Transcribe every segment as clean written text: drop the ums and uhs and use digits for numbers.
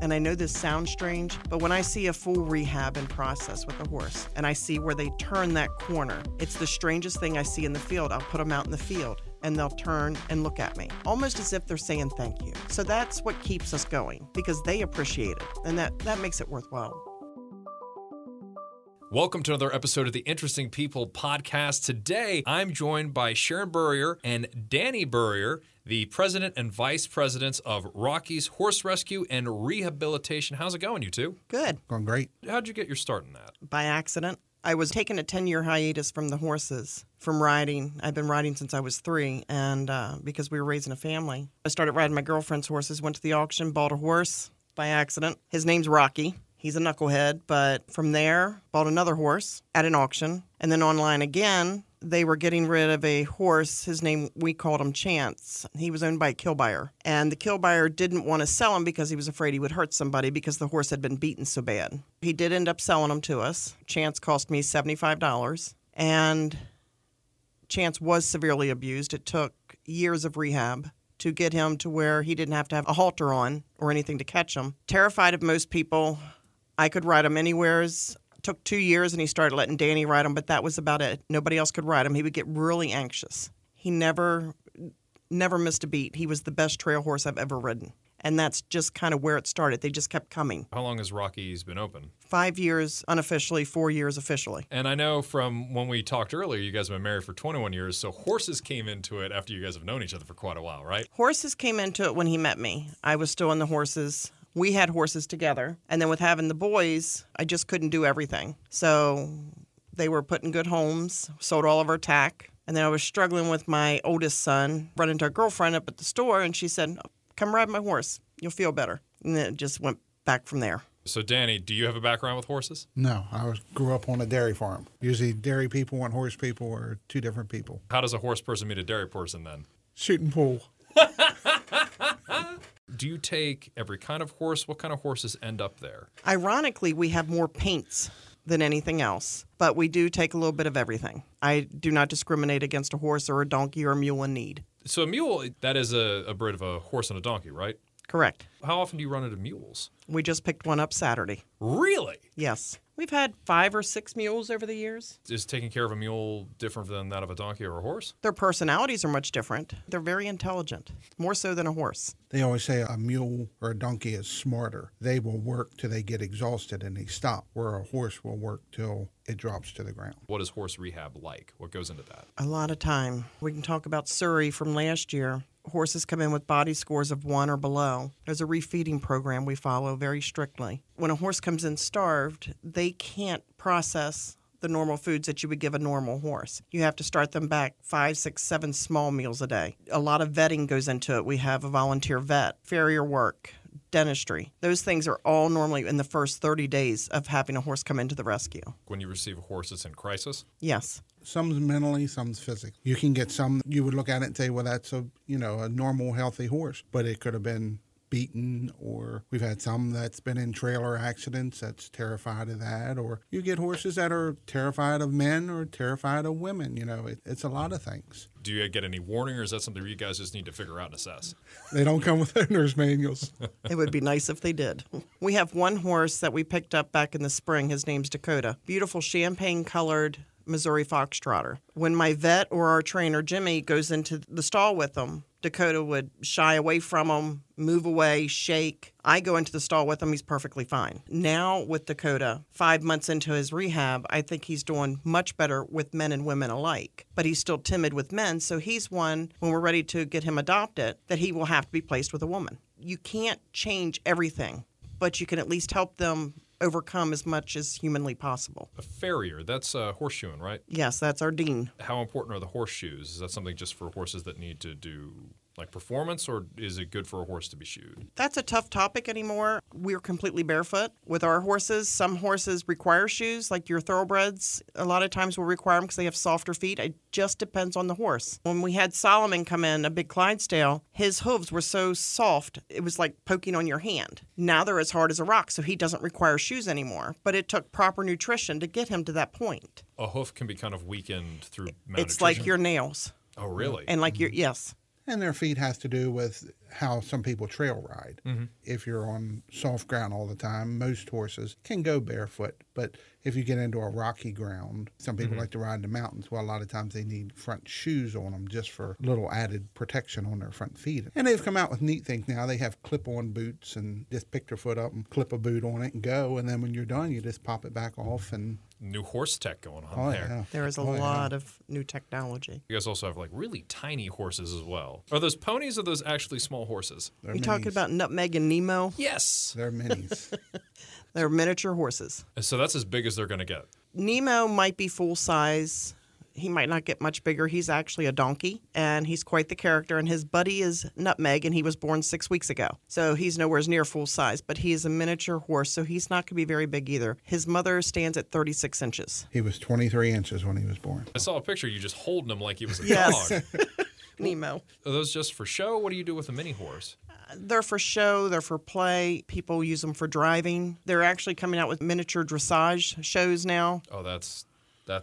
and I know this sounds strange, but when I see a full rehab and process with a horse and I see where they turn that corner, it's the strangest thing I see in the field. I'll put them out in the field and they'll turn and look at me, almost as if they're saying thank you. So that's what keeps us going, because they appreciate it, and that makes it worthwhile. Welcome to another episode of the Interesting People podcast. Today, I'm joined by Sharon Burrier and Danny Burrier, the president and vice presidents of Rocky's Horse Rescue and Rehabilitation. How's it going, you two? Good. Going great. How'd you get your start in that? By accident. I was taking a 10-year hiatus from the horses, from riding. I've been riding since I was 3, and because we were raising a family. I started riding my girlfriend's horses, went to the auction, bought a horse by accident. His name's Rocky. He's a knucklehead, but from there, bought another horse at an auction, and then online again, they were getting rid of a horse. His name, we called him Chance. He was owned by a kill buyer, and the kill buyer didn't want to sell him because he was afraid he would hurt somebody because the horse had been beaten so bad. He did end up selling him to us. Chance cost me $75, and Chance was severely abused. It took years of rehab to get him to where he didn't have to have a halter on or anything to catch him. Terrified of most people. I could ride him anywheres. Took 2 years, and he started letting Danny ride him, but that was about it. Nobody else could ride him. He would get really anxious. He never missed a beat. He was the best trail horse I've ever ridden, and that's just kind of where it started. They just kept coming. How long has Rocky's been open? 5 years unofficially, 4 years officially. And I know from when we talked earlier, you guys have been married for 21 years, so horses came into it after you guys have known each other for quite a while, right? Horses came into it when he met me. I was still in the horses. We had horses together, and then with having the boys, I just couldn't do everything. So they were put in good homes, sold all of our tack, and then I was struggling with my oldest son. Run into a girlfriend up at the store, and she said, come ride my horse. You'll feel better. And then it just went back from there. So, Danny, do you have a background with horses? No, I grew up on a dairy farm. Usually dairy people and horse people are two different people. How does a horse person meet a dairy person then? Shooting pool. Do you take every kind of horse? What kind of horses end up there? Ironically, we have more paints than anything else, but we do take a little bit of everything. I do not discriminate against a horse or a donkey or a mule in need. So a mule, that is a breed of a horse and a donkey, right? Correct. How often do you run into mules? We just picked one up Saturday. Really? Yes. We've had 5 or 6 mules over the years. Is taking care of a mule different than that of a donkey or a horse? Their personalities are much different. They're very intelligent, more so than a horse. They always say a mule or a donkey is smarter. They will work till they get exhausted and they stop, where a horse will work till it drops to the ground. What is horse rehab like? What goes into that? A lot of time. We can talk about Surrey from last year. Horses come in with body scores of 1 or below. There's a refeeding program we follow very strictly. When a horse comes in starved, they can't process the normal foods that you would give a normal horse. You have to start them back 5, 6, 7 small meals a day. A lot of vetting goes into it. We have a volunteer vet, farrier work, dentistry. Those things are all normally in the first 30 days of having a horse come into the rescue. When you receive a horse, it's in crisis? Yes. Some's mentally, some's physically. You can get some, you would look at it and say, well, that's a normal, healthy horse. But it could have been beaten, or we've had some that's been in trailer accidents that's terrified of that. Or you get horses that are terrified of men or terrified of women. It's a lot of things. Do you get any warning, or is that something you guys just need to figure out and assess? They don't come with owner's manuals. It would be nice if they did. We have one horse that we picked up back in the spring. His name's Dakota. Beautiful champagne-colored Missouri Foxtrotter. When my vet or our trainer, Jimmy, goes into the stall with him, Dakota would shy away from him, move away, shake. I go into the stall with him. He's perfectly fine. Now with Dakota, 5 months into his rehab, I think he's doing much better with men and women alike. But he's still timid with men, so he's one, when we're ready to get him adopted, that he will have to be placed with a woman. You can't change everything, but you can at least help them overcome as much as humanly possible. A farrier, that's horseshoeing, right? Yes, that's our dean. How important are the horseshoes? Is that something just for horses that need to do like performance, or is it good for a horse to be shoed? That's a tough topic anymore. We're completely barefoot with our horses. Some horses require shoes, like your thoroughbreds. A lot of times will require them because they have softer feet. It just depends on the horse. When we had Solomon come in, a big Clydesdale, his hooves were so soft, it was like poking on your hand. Now they're as hard as a rock, so he doesn't require shoes anymore. But it took proper nutrition to get him to that point. A hoof can be kind of weakened through malnutrition. It's like your nails. Oh, really? And like your, yes. And their feet has to do with how some people trail ride. Mm-hmm. If you're on soft ground all the time, most horses can go barefoot, but if you get into a rocky ground, some people mm-hmm. like to ride in the mountains. Well, a lot of times they need front shoes on them just for little added protection on their front feet. And they've come out with neat things now. They have clip-on boots, and just pick their foot up and clip a boot on it and go. And then when you're done, you just pop it back off. And new horse tech going on there. Yeah. There is a lot of new technology. You guys also have like really tiny horses as well. Are those ponies or those actually small horses? They're minis. Talking about Nutmeg and Nemo? Yes. They're minis. They're miniature horses. So that's as big as they're going to get. Nemo might be full size. He might not get much bigger. He's actually a donkey, and he's quite the character. And his buddy is Nutmeg, and he was born 6 weeks ago. So he's nowhere near full size, but he is a miniature horse, so he's not going to be very big either. His mother stands at 36 inches. He was 23 inches when he was born. I saw a picture of you just holding him like he was a dog. Nemo. Are those just for show? What do you do with a mini horse? They're for show. They're for play. People use them for driving. They're actually coming out with miniature dressage shows now. Oh, That's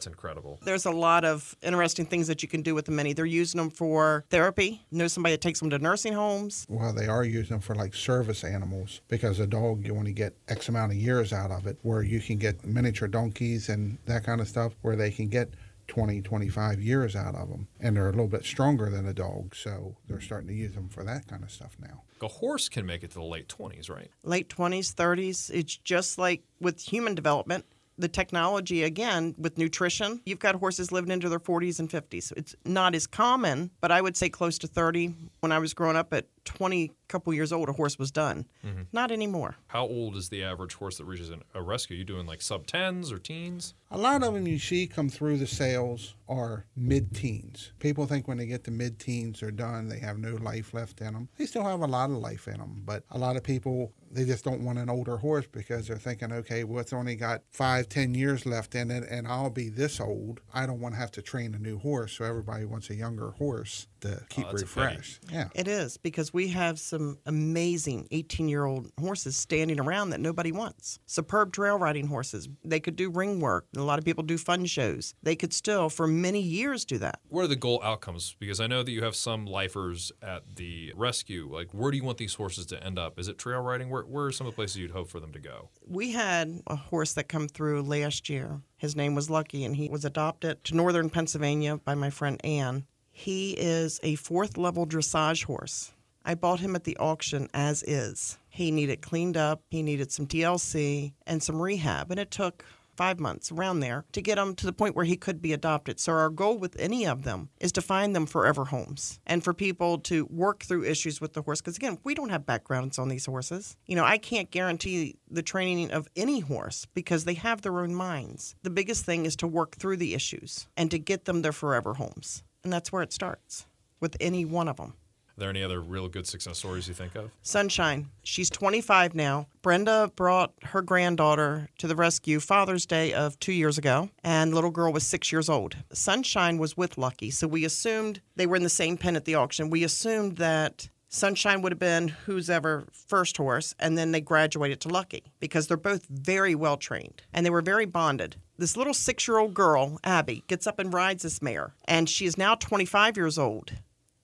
incredible. There's a lot of interesting things that you can do with the mini. They're using them for therapy. You know somebody that takes them to nursing homes. Well, they are using them for like service animals, because a dog, you want to get X amount of years out of it, where you can get miniature donkeys and that kind of stuff where they can get 20, 25 years out of them. And they're a little bit stronger than a dog, so they're starting to use them for that kind of stuff now. A horse can make it to the late 20s, right? Late 20s, 30s. It's just like with human development. The technology, again, with nutrition, you've got horses living into their 40s and 50s. It's not as common, but I would say close to 30. When I was growing up at 20 couple years old, a horse was done. Mm-hmm. Not anymore. How old is the average horse that reaches a rescue? You doing like sub-10s or teens? A lot of them you see come through the sales are mid-teens. People think when they get to mid-teens, they're done. They have no life left in them. They still have a lot of life in them, but a lot of people, they just don't want an older horse because they're thinking, okay, well, it's only got 5-10 years left in it, and I'll be this old. I don't want to have to train a new horse, so everybody wants a younger horse to keep refreshed. Yeah, it is, because we have some amazing 18-year-old horses standing around that nobody wants. Superb trail riding horses. They could do ring work. A lot of people do fun shows. They could still, for many years, do that. What are the goal outcomes? Because I know that you have some lifers at the rescue. Like, where do you want these horses to end up? Is it trail riding? Where are some of the places you'd hope for them to go? We had a horse that come through last year. His name was Lucky, and he was adopted to northern Pennsylvania by my friend Ann. He is a fourth-level dressage horse. I bought him at the auction as is. He needed cleaned up, he needed some TLC and some rehab, and it took 5 months around there to get him to the point where he could be adopted. So our goal with any of them is to find them forever homes and for people to work through issues with the horse. Because, again, we don't have backgrounds on these horses. You know, I can't guarantee the training of any horse because they have their own minds. The biggest thing is to work through the issues and to get them their forever homes. And that's where it starts with any one of them. Are there any other real good success stories you think of? Sunshine. She's 25 now. Brenda brought her granddaughter to the rescue Father's Day of 2 years ago, and the little girl was 6 years old. Sunshine was with Lucky, so we assumed they were in the same pen at the auction. We assumed that Sunshine would have been who's ever first horse, and then they graduated to Lucky because they're both very well trained, and they were very bonded. This little 6-year-old girl, Abby, gets up and rides this mare, and she is now 25 years old.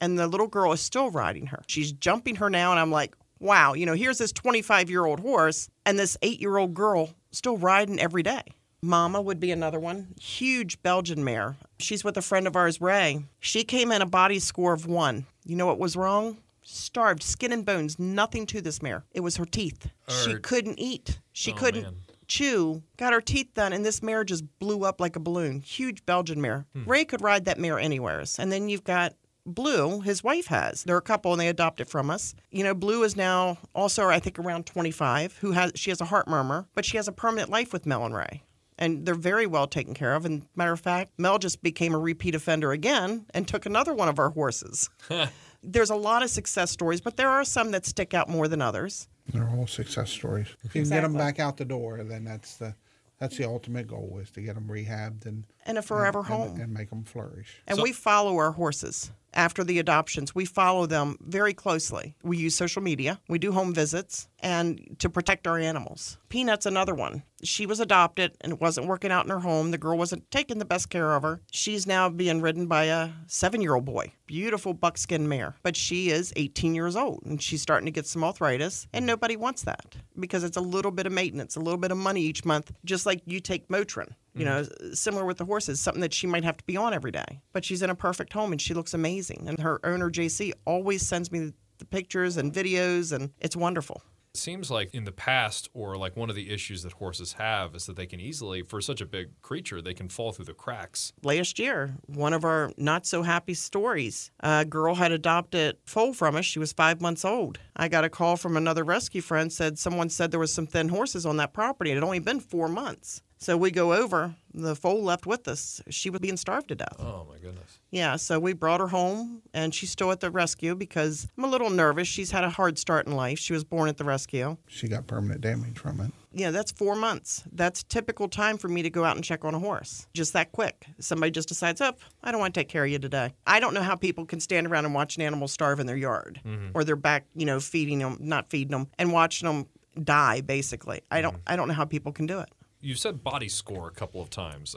And the little girl is still riding her. She's jumping her now, and I'm like, wow, you know, here's this 25-year-old horse and this 8-year-old girl still riding every day. Mama would be another one. Huge Belgian mare. She's with a friend of ours, Ray. She came in a body score of 1. You know what was wrong? Starved, skin and bones, nothing to this mare. It was her teeth. She couldn't eat. She couldn't chew. Got her teeth done, and this mare just blew up like a balloon. Huge Belgian mare. Ray could ride that mare anywhere. And then you've got Blue, his wife has. They're a couple, and they adopted from us. You know, Blue is now also, I think, around 25. She has a heart murmur, but she has a permanent life with Mel and Ray. And they're very well taken care of. And matter of fact, Mel just became a repeat offender again and took another one of our horses. There's a lot of success stories, but there are some that stick out more than others. They're all success stories. If you can get them back out the door, then that's the ultimate goal, is to get them rehabbed and and a forever home. And make them flourish. And so, we follow our horses after the adoptions. We follow them very closely. We use social media. We do home visits and to protect our animals. Peanut's another one. She was adopted and it wasn't working out in her home. The girl wasn't taking the best care of her. She's now being ridden by a 7-year-old boy. Beautiful buckskin mare. But she is 18 years old and she's starting to get some arthritis. And nobody wants that because it's a little bit of maintenance, a little bit of money each month, just like you take Motrin. You know, similar with the horses, something that she might have to be on every day. But she's in a perfect home and she looks amazing. And her owner, JC, always sends me the pictures and videos, and it's wonderful. It seems like in the past, or like one of the issues that horses have is that they can easily, for such a big creature, they can fall through the cracks. Last year, one of our not-so-happy stories, a girl had adopted a foal from us. She was 5 months old. I got a call from another rescue friend, said someone said there was some thin horses on that property. It had only been 4 months. So we go over, the foal left with us. She was being starved to death. Oh, my goodness. Yeah, so we brought her home, and she's still at the rescue because I'm a little nervous. She's had a hard start in life. She was born at the rescue. She got permanent damage from it. Yeah, that's 4 months. That's typical time for me to go out and check on a horse, just that quick. Somebody just decides, oh, I don't want to take care of you today. I don't know how people can stand around and watch an animal starve in their yard or they're back, you know, feeding them, not feeding them, and watching them die, basically. I don't know how people can do it. You said body score a couple of times.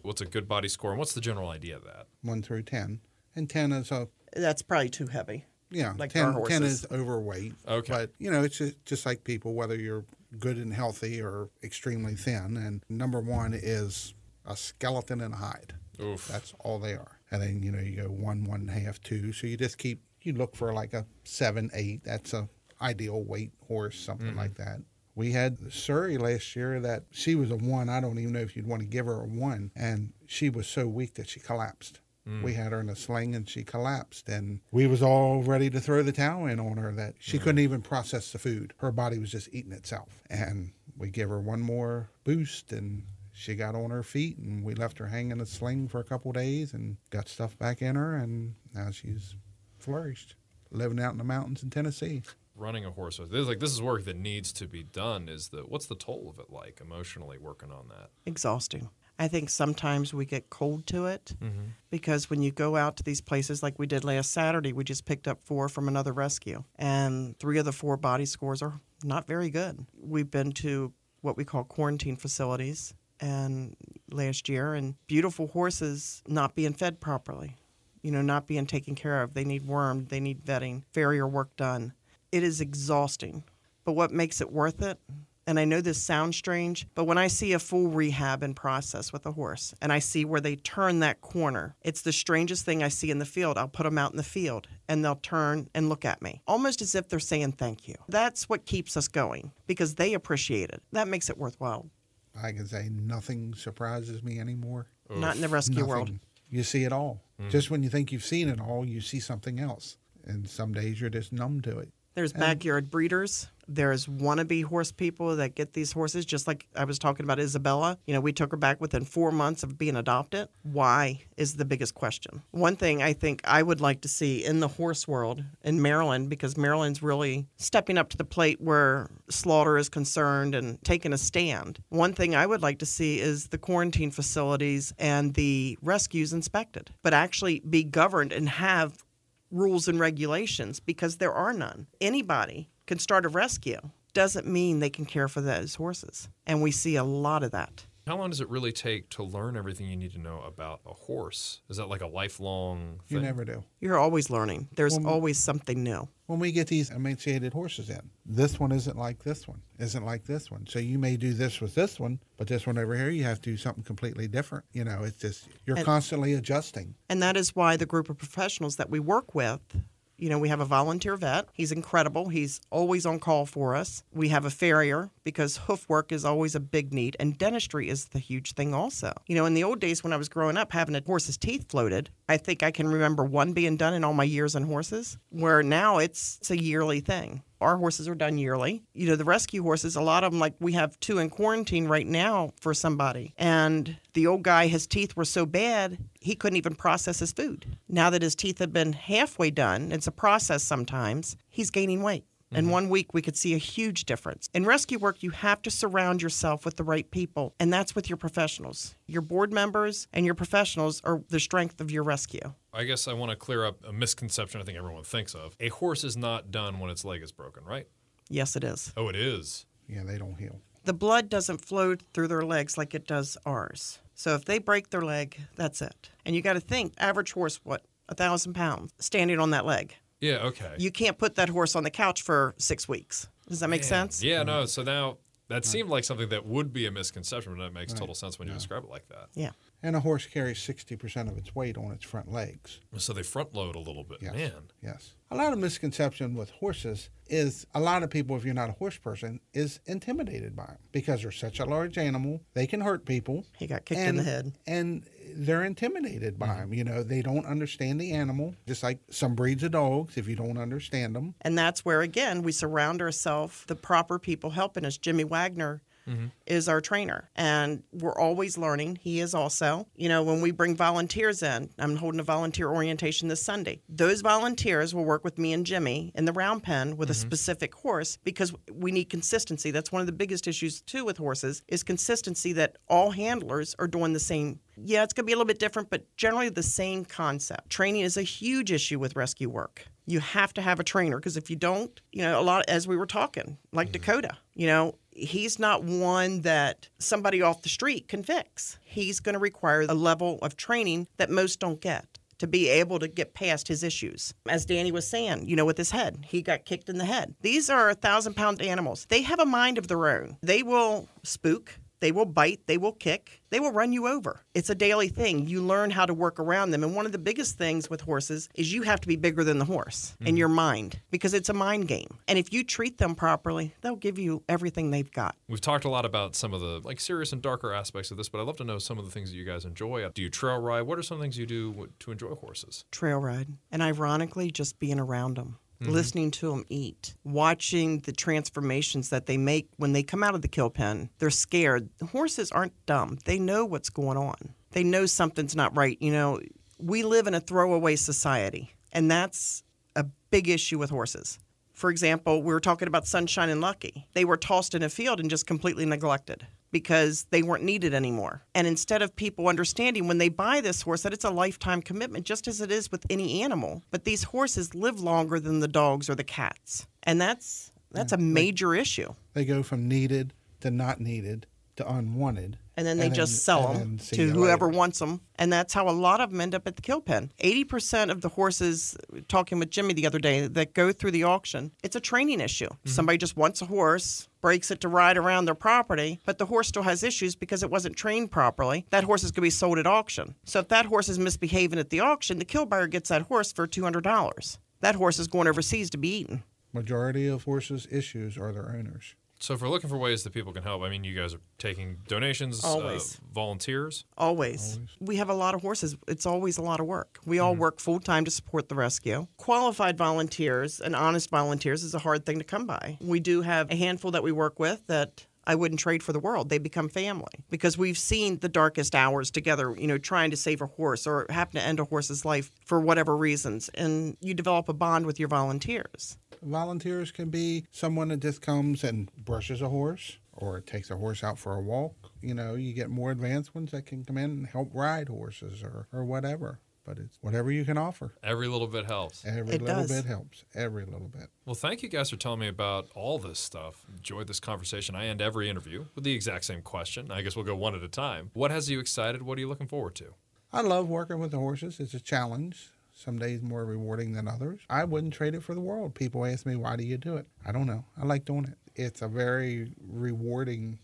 What's a good body score, and what's the general idea of that? 1 through 10, and 10 is a. That's probably too heavy. Yeah, like 10 is overweight. Okay, but you know it's just like people, whether you're good and healthy or extremely thin. And number one is a skeleton and a hide. Oof, that's all they are. And then you know you go 1, 1.5, 2. So you just keep you look for like a 7, 8. That's a ideal weight horse, something like that. We had Surrey last year that she was a 1. I don't even know if you'd want to give her a 1. And she was so weak that she collapsed. We had her in a sling and she collapsed. And we was all ready to throw the towel in on her that she couldn't even process the food. Her body was just eating itself. And we gave her one more boost and she got on her feet. And we left her hanging in a sling for a couple of days and got stuff back in her. And now she's flourished, living out in the mountains in Tennessee. Running a horse, this is work that needs to be done. What's the toll of it like emotionally working on that? Exhausting. I think sometimes we get cold to it because when you go out to these places like we did last Saturday, we just picked up 4 from another rescue, and 3 of the 4 body scores are not very good. We've been to what we call quarantine facilities and last year, and beautiful horses not being fed properly, you know, not being taken care of. They need wormed. They need vetting, farrier work done. It is exhausting, but what makes it worth it, and I know this sounds strange, but when I see a full rehab in process with a horse and I see where they turn that corner, it's the strangest thing I see in the field. I'll put them out in the field and they'll turn and look at me, almost as if they're saying thank you. That's what keeps us going because they appreciate it. That makes it worthwhile. I can say nothing surprises me anymore. Oof. Not in the rescue world. You see it all. Just when you think you've seen it all, you see something else. And some days you're just numb to it. There's backyard breeders. There's wannabe horse people that get these horses, just like I was talking about Isabella. You know, we took her back within 4 months of being adopted. Why is the biggest question. One thing I think I would like to see in the horse world in Maryland, because Maryland's really stepping up to the plate where slaughter is concerned and taking a stand. One thing I would like to see is the quarantine facilities and the rescues inspected, but actually be governed and have rules and regulations, because there are none. Anybody can start a rescue. Doesn't mean they can care for those horses. And we see a lot of that. How long does it really take to learn everything you need to know about a horse? Is that like a lifelong thing? You never do. You're always learning. There's always something new. When we get these emaciated horses in, this one isn't like this one, isn't like this one. So you may do this with this one, but this one over here, you have to do something completely different. You know, it's just you're constantly adjusting. And that is why the group of professionals that we work with, you know, we have a volunteer vet. He's incredible. He's always on call for us. We have a farrier because hoof work is always a big need. And dentistry is the huge thing also. You know, in the old days when I was growing up, having a horse's teeth floated, I think I can remember one being done in all my years on horses, where now it's a yearly thing. Our horses are done yearly. You know, the rescue horses, a lot of them, like we have 2 in quarantine right now for somebody. And the old guy, his teeth were so bad, he couldn't even process his food. Now that his teeth have been halfway done, it's a process sometimes, he's gaining weight In 1 week, we could see a huge difference. In rescue work, you have to surround yourself with the right people, and that's with your professionals. Your board members and your professionals are the strength of your rescue. I guess I want to clear up a misconception I think everyone thinks of. A horse is not done when its leg is broken, right? Yes, it is. Oh, it is? Yeah, they don't heal. The blood doesn't flow through their legs like it does ours. So if they break their leg, that's it. And you got to think, average horse, what, 1,000 pounds standing on that leg. Yeah, okay. You can't put that horse on the couch for 6 weeks. Does that make sense? Yeah, no. So now that seemed like something that would be a misconception, but it makes total sense when you describe it like that. Yeah. And a horse carries 60% of its weight on its front legs. So they front load a little bit. Yes. Man. Yes. A lot of misconception with horses is a lot of people, if you're not a horse person, is intimidated by them because they're such a large animal. They can hurt people. He got kicked in the head. And they're intimidated by them. You know, they don't understand the animal, just like some breeds of dogs, if you don't understand them. And that's where, again, we surround ourselves, the proper people helping us. Jimmy Wagner is our trainer, and we're always learning. He is also, you know, when we bring volunteers in, I'm holding a volunteer orientation this Sunday. Those volunteers will work with me and Jimmy in the round pen with a specific horse because we need consistency. That's one of the biggest issues too with horses is consistency, that all handlers are doing the same. Yeah, it's going to be a little bit different, but generally the same concept. Training is a huge issue with rescue work. You have to have a trainer because if you don't, you know, a lot, as we were talking, like Dakota, you know, he's not one that somebody off the street can fix. He's going to require a level of training that most don't get to be able to get past his issues. As Danny was saying, you know, with his head, he got kicked in the head. These are 1,000-pound animals. They have a mind of their own. They will spook. They will bite. They will kick. They will run you over. It's a daily thing. You learn how to work around them. And one of the biggest things with horses is you have to be bigger than the horse in your mind because it's a mind game. And if you treat them properly, they'll give you everything they've got. We've talked a lot about some of the like serious and darker aspects of this, but I'd love to know some of the things that you guys enjoy. Do you trail ride? What are some things you do to enjoy horses? Trail ride. And ironically, just being around them. Listening to them eat, watching the transformations that they make when they come out of the kill pen. They're scared. Horses aren't dumb. They know what's going on. They know something's not right. You know, we live in a throwaway society, and that's a big issue with horses. For example, we were talking about Sunshine and Lucky. They were tossed in a field and just completely neglected because they weren't needed anymore. And instead of people understanding when they buy this horse that it's a lifetime commitment, just as it is with any animal, but these horses live longer than the dogs or the cats. And that's a major issue. They go from needed to not needed to unwanted. And then they just sell them to whoever wants them. And that's how a lot of them end up at the kill pen. 80% of the horses, talking with Jimmy the other day, that go through the auction, it's a training issue. Somebody just wants a horse, breaks it to ride around their property, but the horse still has issues because it wasn't trained properly. That horse is going to be sold at auction. So if that horse is misbehaving at the auction, the kill buyer gets that horse for $200. That horse is going overseas to be eaten. Majority of horses' issues are their owners. So if we're looking for ways that people can help, I mean, you guys are taking donations, volunteers? Always. We have a lot of horses. It's always a lot of work. We all work full-time to support the rescue. Qualified volunteers and honest volunteers is a hard thing to come by. We do have a handful that we work with that I wouldn't trade for the world. They become family because we've seen the darkest hours together, you know, trying to save a horse or happen to end a horse's life for whatever reasons. And you develop a bond with your volunteers. Volunteers can be someone that just comes and brushes a horse or takes a horse out for a walk. You know, you get more advanced ones that can come in and help ride horses or whatever. But it's whatever you can offer. Every little bit helps. Every little bit. Well, thank you guys for telling me about all this stuff. Enjoyed this conversation. I end every interview with the exact same question. I guess we'll go one at a time. What has you excited? What are you looking forward to? I love working with the horses. It's a challenge. Some days more rewarding than others. I wouldn't trade it for the world. People ask me, why do you do it? I don't know. I like doing it. It's a very rewarding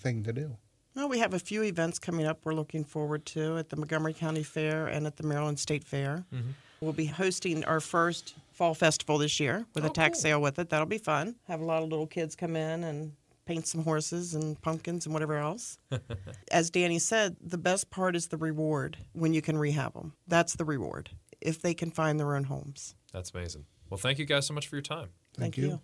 thing to do. Well, we have a few events coming up we're looking forward to at the Montgomery County Fair and at the Maryland State Fair. We'll be hosting our first fall festival this year with a tax sale with it. That'll be fun. Have a lot of little kids come in and paint some horses and pumpkins and whatever else. As Danny said, the best part is the reward when you can rehab them. That's the reward, if they can find their own homes. That's amazing. Well, thank you guys so much for your time. Thank you.